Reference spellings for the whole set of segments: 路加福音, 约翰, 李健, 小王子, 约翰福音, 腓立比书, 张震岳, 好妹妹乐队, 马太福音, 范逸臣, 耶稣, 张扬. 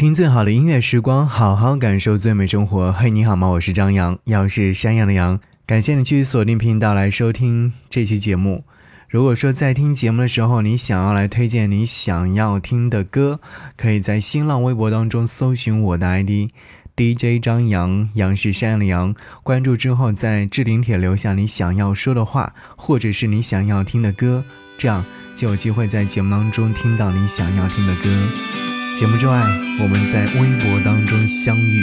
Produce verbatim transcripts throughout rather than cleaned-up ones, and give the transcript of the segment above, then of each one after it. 听最好的音乐时光，好好感受最美生活。嘿、hey, 你好吗？我是张扬，要是山羊的羊。感谢你去锁定频道来收听这期节目。如果说在听节目的时候你想要来推荐你想要听的歌，可以在新浪微博当中搜寻我的 I D D J 张扬，杨是山羊的羊，关注之后在置顶帖留下你想要说的话，或者是你想要听的歌，这样就有机会在节目当中听到你想要听的歌。节目之外，我们在微博当中相遇。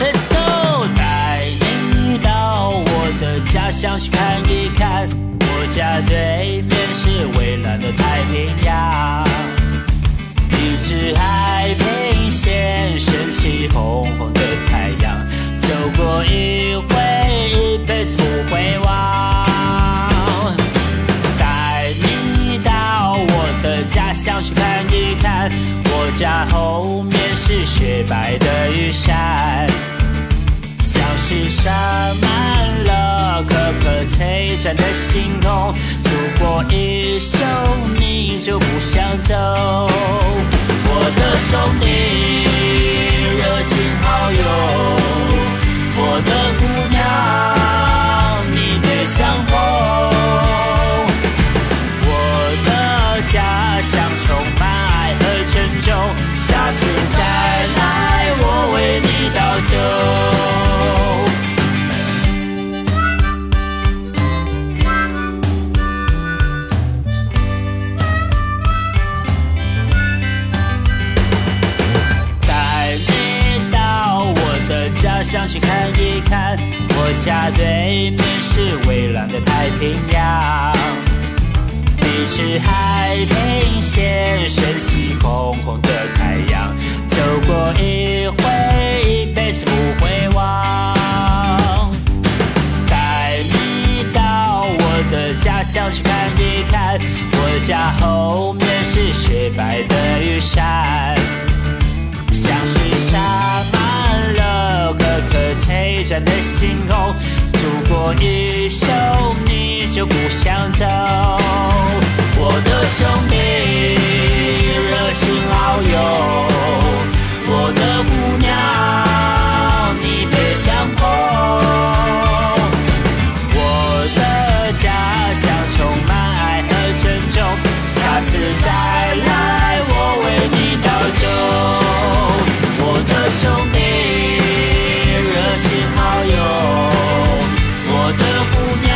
Let's go， 带你到我的家乡去看一看。我家对面是蔚蓝的太平洋，一只海平线升起红红的太阳，走过一回，一辈子不会忘。带你到我的家乡去看一看，我家后面是雪白的玉山，像是洒满了颗颗璀璨的星空，走过一宿你就不想走。我的兄弟，热情好友，我的姑娘，你别想我。我的家乡充满爱和珍重，下次再来我为你倒酒。想去看一看，我家对面是蔚蓝的太平洋，一只海平线升起红红的太阳，走过一回，一辈子不会忘。带你到我的家乡去看一看，我家后面是雪白的玉山，像是洒满了颗颗璀璨的星空，走过一宿你就不想走。我的兄弟，热情好友，我的姑娘，你别想我。我的家乡充满爱和珍重，下次再来我为你倒酒。我的兄弟，热情好友，我的姑娘，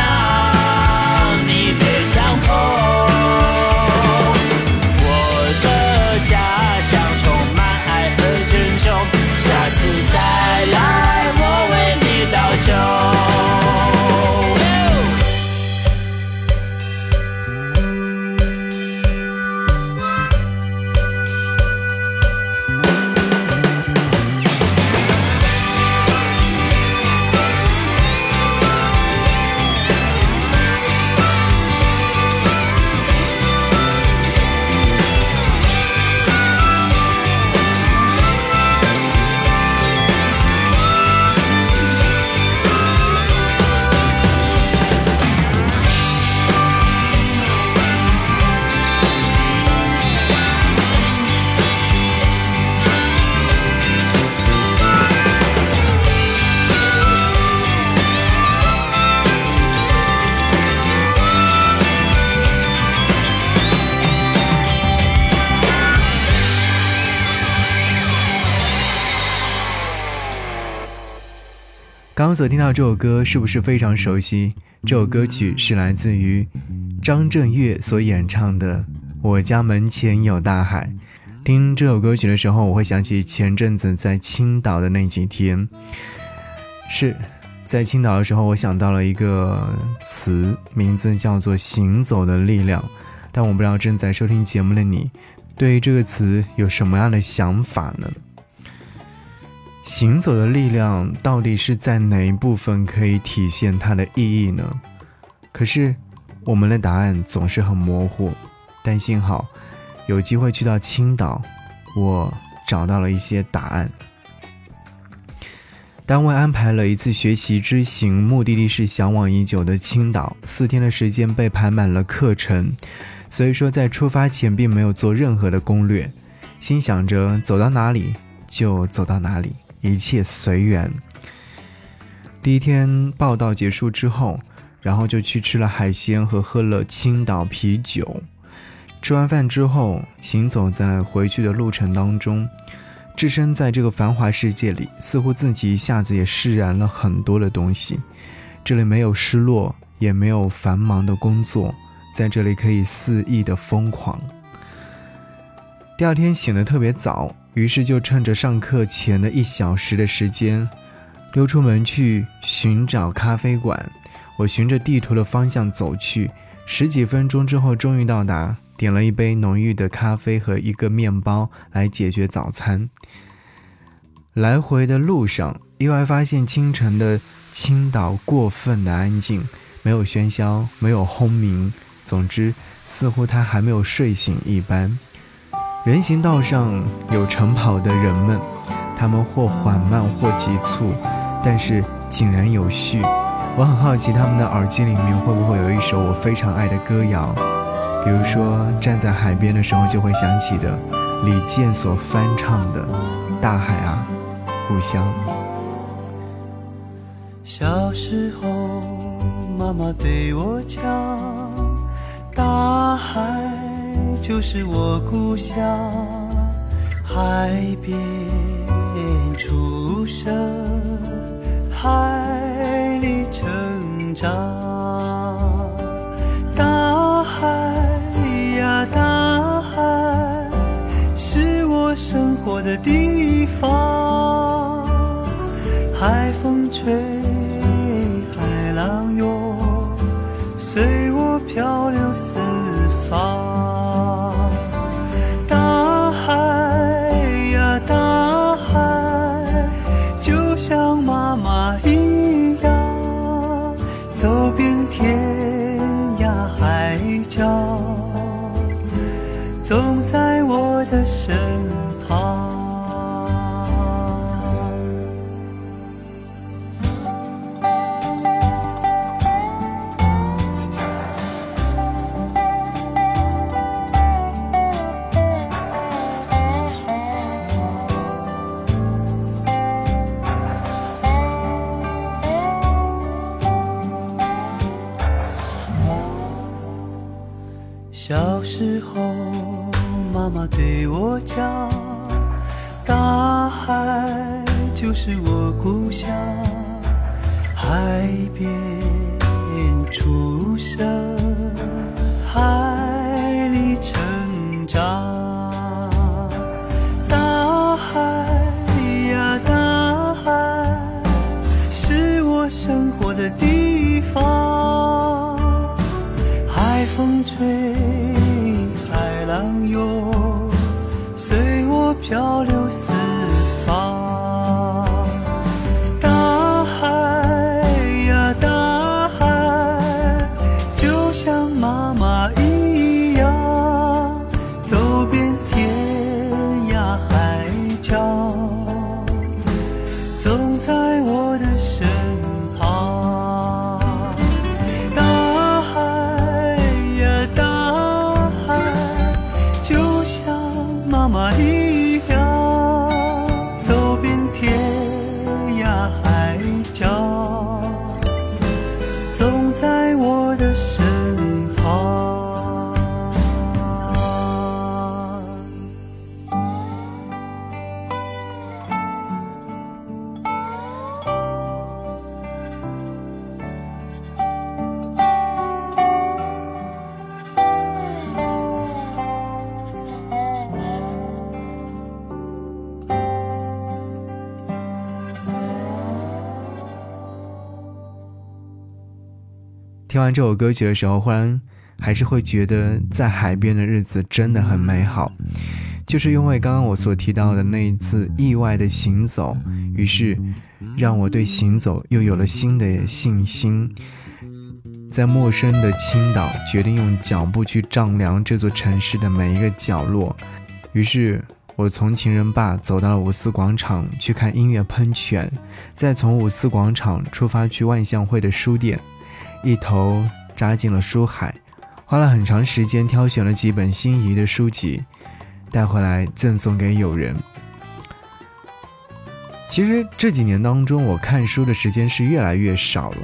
你别想我。我的家乡充满爱和珍重，下次再来我为你倒酒。刚刚所听到这首歌是不是非常熟悉？这首歌曲是来自于张震岳所演唱的《我家门前有大海》。听这首歌曲的时候，我会想起前阵子在青岛的那几天。是在青岛的时候，我想到了一个词，名字叫做行走的力量。但我不知道正在收听节目的你对于这个词有什么样的想法呢？行走的力量到底是在哪一部分可以体现它的意义呢？可是我们的答案总是很模糊，但幸好有机会去到青岛，我找到了一些答案。单位安排了一次学习之行，目的地是向往已久的青岛，四天的时间被排满了课程，所以说在出发前并没有做任何的攻略，心想着走到哪里就走到哪里，一切随缘。第一天报到结束之后，然后就去吃了海鲜和喝了青岛啤酒。吃完饭之后，行走在回去的路程当中，置身在这个繁华世界里，似乎自己一下子也释然了很多的东西。这里没有失落，也没有繁忙的工作，在这里可以肆意的疯狂。第二天醒得特别早，于是就趁着上课前的一小时的时间，溜出门去寻找咖啡馆。我循着地图的方向走去，十几分钟之后终于到达，点了一杯浓郁的咖啡和一个面包来解决早餐。来回的路上，意外发现清晨的青岛过分的安静，没有喧嚣，没有轰鸣，总之似乎他还没有睡醒一般。人行道上有晨跑的人们，他们或缓慢或急促，但是井然有序。我很好奇他们的耳机里面会不会有一首我非常爱的歌谣，比如说站在海边的时候就会想起的李健所翻唱的大海啊故乡。小时候妈妈对我讲，大海就是我故乡，海边出生，海里成长，生活的地方，海风吹，海浪涌，随我漂流四方。大海呀大海，就像妈妈一样，走遍天涯海角，总在我的身边。小时候妈妈对我讲，大海就是我故乡，海边出生，海里成长。大海呀大海，是我生活的地方，海风吹，海浪涌，随我漂流四方。大海呀大海，就像妈妈一样，走遍天涯海角，总在我的身旁。大海呀大海，就像妈妈一样，走遍天涯海角，总在我的身旁。听完这首歌曲的时候，忽然还是会觉得在海边的日子真的很美好，就是因为刚刚我所提到的那一次意外的行走，于是让我对行走又有了新的信心。在陌生的青岛，决定用脚步去丈量这座城市的每一个角落。于是我从情人坝走到了五四广场去看音乐喷泉，再从五四广场出发去万象汇的书店，一头扎进了书海，花了很长时间挑选了几本心仪的书籍带回来赠送给友人。其实这几年当中，我看书的时间是越来越少了。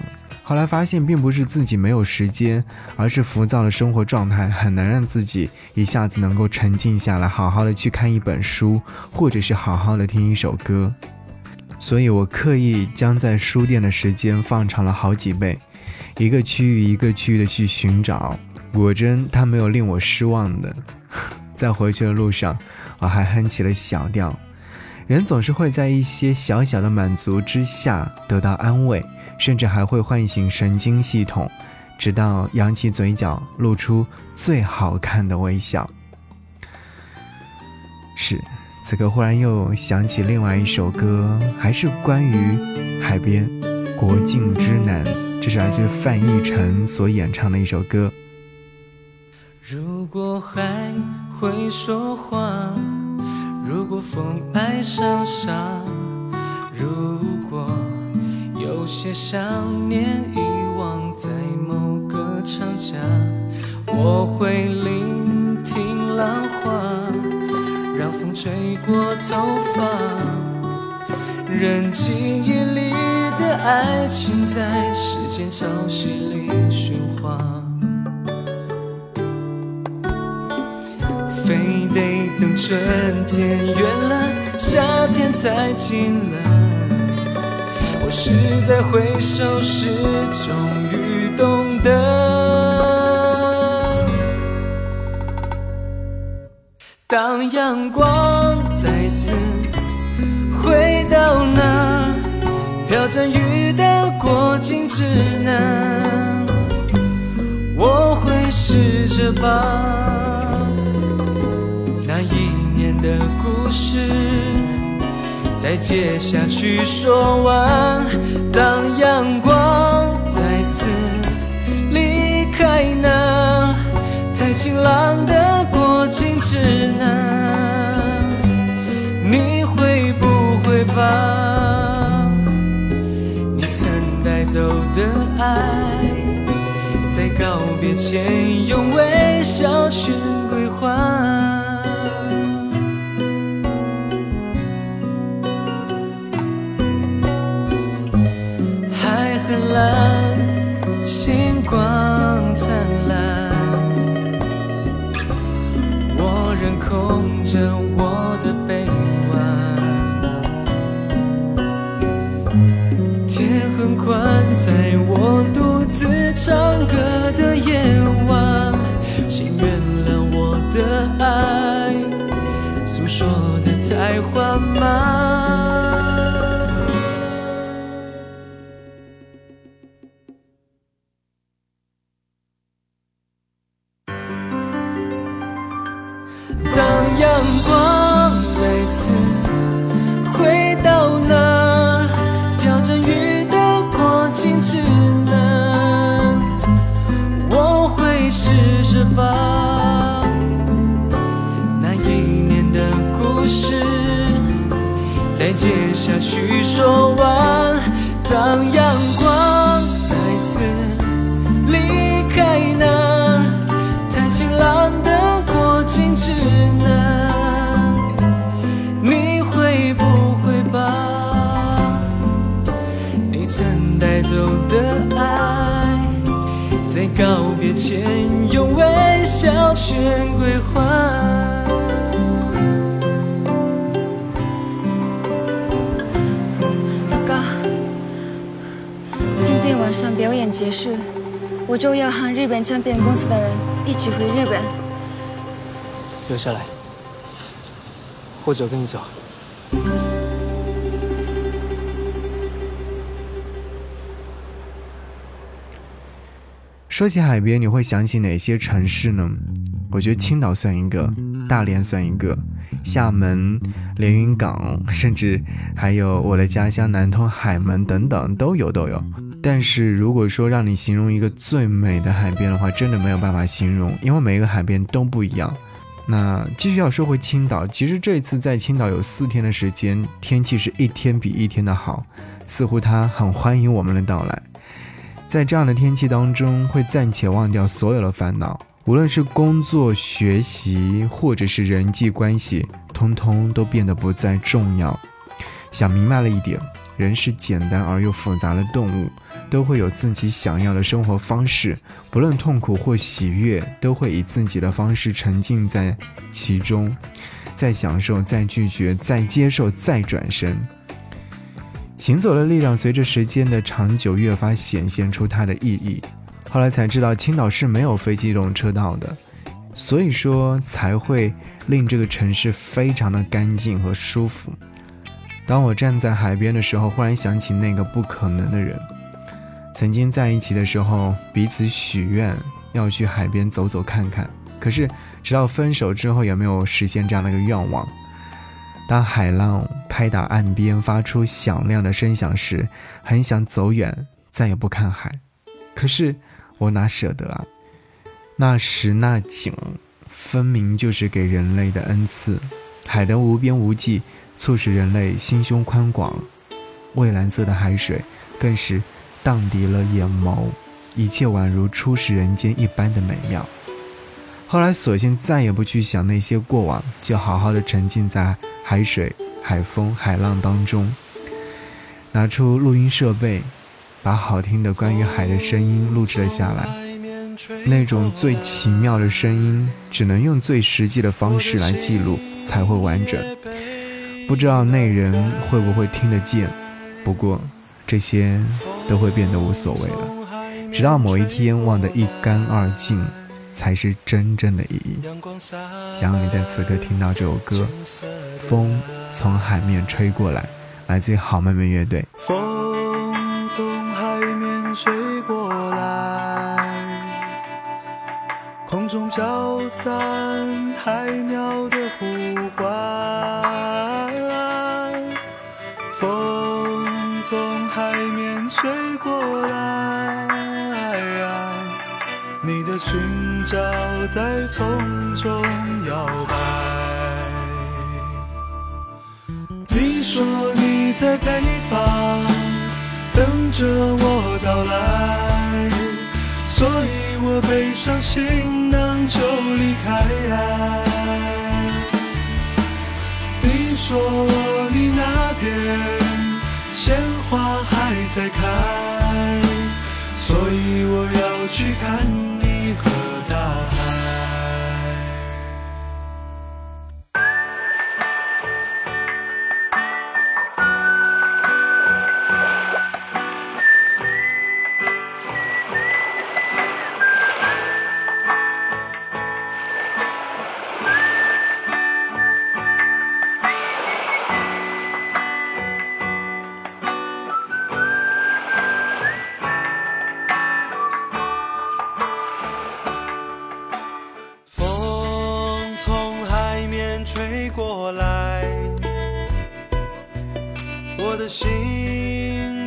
后来发现并不是自己没有时间，而是浮躁的生活状态很难让自己一下子能够沉静下来，好好的去看一本书，或者是好好的听一首歌。所以我刻意将在书店的时间放长了好几倍，一个区域一个区域的去寻找，果真它没有令我失望的。在回去的路上，我还哼起了小调。人总是会在一些小小的满足之下得到安慰，甚至还会唤醒神经系统，直到扬起嘴角露出最好看的微笑。是，此刻忽然又想起另外一首歌，还是关于海边，国境之南，这是来自范逸臣所演唱的一首歌。如果海会说话，如果风爱上沙，如果有些想念遗忘在某个长假，我会聆听浪花，让风吹过头发，任记忆里的爱情在时间潮汐里喧哗，非得等春天远了，夏天才近了。我是在回首时终于懂得，当阳光再次回到那飘着雨的国境之南，我会试着把那一年的故事再接下去说完。当阳光再次离开那太晴朗的国境之南，你会不会把你曾带走的爱在告别前用微笑去归还？星光灿烂，我仍空着我的臂弯，天很宽，在我独自唱歌的夜晚，请原谅我的爱诉说的太缓慢。再接下去说完，当阳光再次离开那太晴朗的国境之南，你会不会把你曾带走的爱在告别前用微笑全归还？晚上表演结束，我就要和日本唱片公司的人一起回日本。留下来，或者我跟你走。说起海边，你会想起哪些城市呢？我觉得青岛算一个，大连算一个，厦门、连云港，甚至还有我的家乡南通、海门等等，都有都有。但是如果说让你形容一个最美的海边的话，真的没有办法形容，因为每一个海边都不一样。那继续要说回青岛，其实这次在青岛有四天的时间，天气是一天比一天的好，似乎它很欢迎我们的到来。在这样的天气当中，会暂且忘掉所有的烦恼，无论是工作、学习，或者是人际关系，通通都变得不再重要。想明白了一点，人是简单而又复杂的动物，都会有自己想要的生活方式，不论痛苦或喜悦，都会以自己的方式沉浸在其中，再享受，再拒绝，再接受，再转身。行走的力量随着时间的长久越发显现出它的意义。后来才知道青岛是没有非机动车道的，所以说才会令这个城市非常的干净和舒服。当我站在海边的时候，忽然想起那个不可能的人，曾经在一起的时候，彼此许愿要去海边走走看看，可是直到分手之后也没有实现这样的一个愿望。当海浪拍打岸边发出响亮的声响时，很想走远再也不看海，可是我哪舍得啊。那时那景分明就是给人类的恩赐，海的无边无际促使人类心胸宽广，蔚蓝色的海水更是荡涤了眼眸，一切宛如初识人间一般的美妙。后来索性再也不去想那些过往，就好好的沉浸在海水、海风、海浪当中，拿出录音设备，把好听的关于海的声音录制了下来。那种最奇妙的声音只能用最实际的方式来记录才会完整，不知道那人会不会听得见，不过这些都会变得无所谓了，直到某一天忘得一干二净，才是真正的意义。想让你在此刻听到这首歌，风从海面吹过来，来自于好妹妹乐队。风从海面吹过来，空中飘散海鸟的呼唤，风从海面吹过来，你的裙角在风中摇摆。你说你在北方等着我到来，所以我背上行囊就离开。你说你那边鲜花还在开，所以我要去看和大海。吹过来，我的心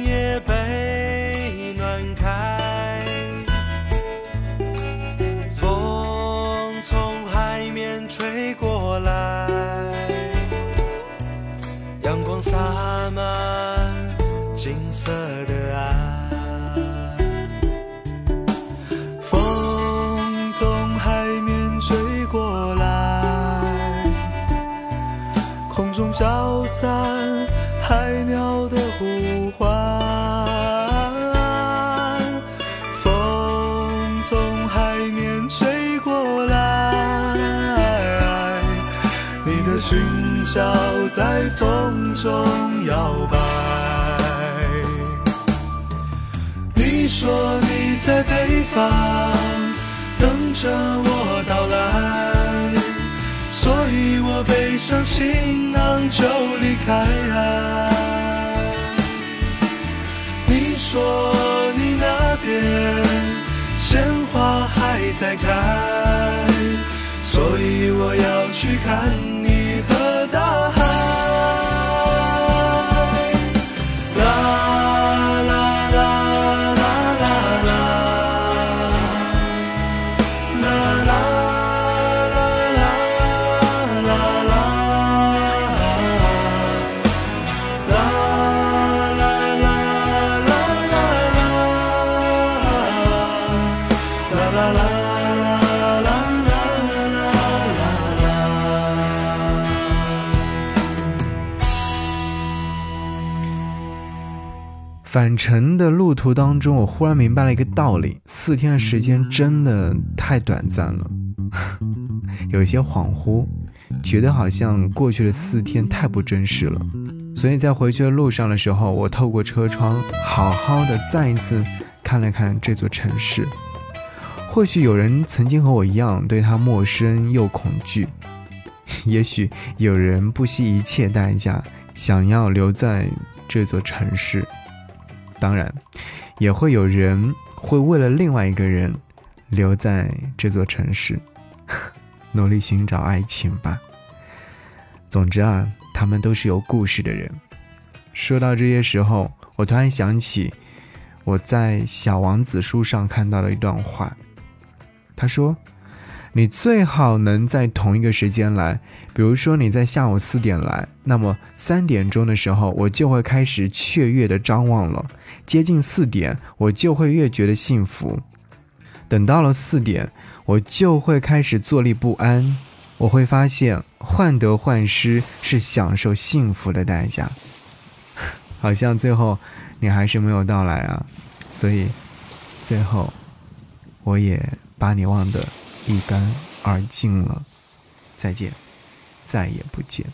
也被暖开。风从海面吹过来，阳光洒满金色的爱。风从海面吹过来，空中飘散海鸟的呼唤，风从海面吹过来，你的裙角在风中摇摆。你说你在北方等着我到来，所以我背上行囊就离开。你说你那边鲜花还在开，所以我要去看你和大海。啦啦啦啦返程的路途当中，我忽然明白了一个道理，四天的时间真的太短暂了。有一些恍惚，觉得好像过去的四天太不真实了。所以在回去的路上的时候，我透过车窗好好的再一次看了看这座城市。或许有人曾经和我一样对它陌生又恐惧，也许有人不惜一切代价想要留在这座城市，当然也会有人会为了另外一个人留在这座城市，努力寻找爱情吧。总之啊，他们都是有故事的人。说到这些时候，我突然想起我在小王子书上看到了一段话，他说你最好能在同一个时间来，比如说你在下午四点来，那么三点钟的时候我就会开始雀跃的张望了，接近四点我就会越觉得幸福，等到了四点我就会开始坐立不安，我会发现患得患失是享受幸福的代价。好像最后你还是没有到来啊，所以最后我也把你忘得一干而净了，再见，再也不见。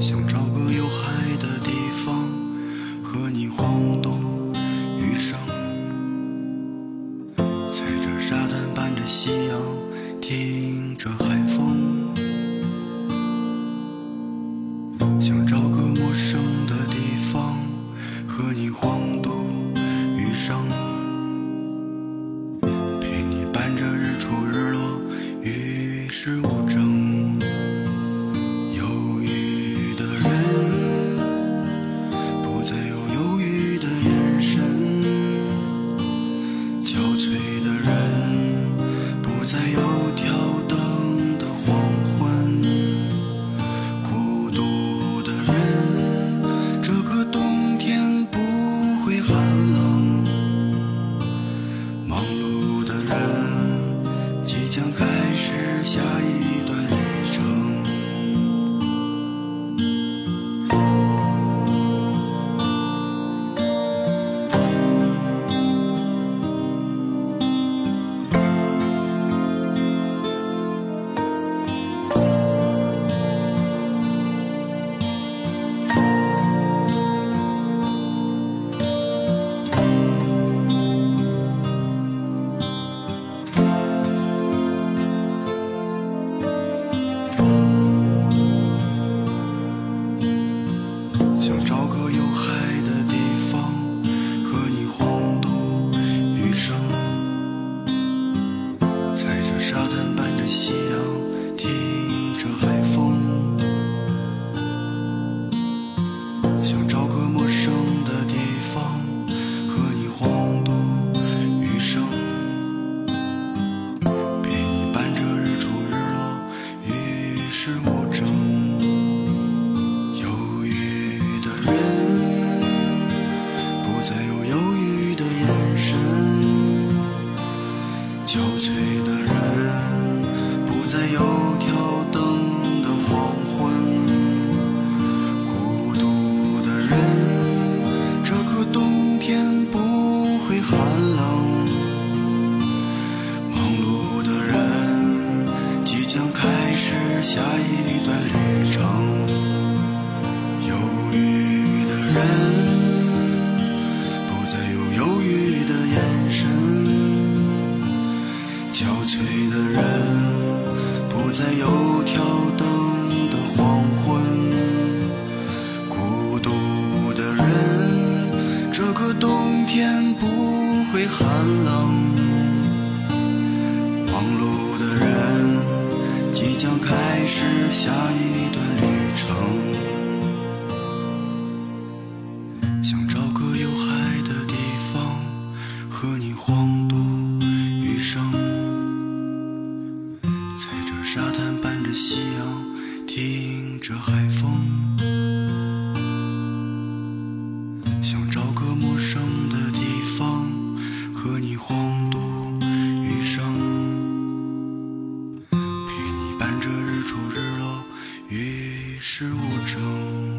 想找个有海的地方和你晃动余生，踩着沙滩伴着夕阳听着海风，想找个陌生的地方和你晃动余生，下一段旅程，犹豫的人不再有犹豫的眼神，憔悴的人不再有挑灯的黄昏，孤独的人这个冬天不会寒冷，忙碌的人即将开始下一段旅程，想找个有海的地方和你晃度余生，踩着沙滩伴着夕阳听着海风，想找个陌生的地方和你晃度余生，伴着日出日落，与世无争。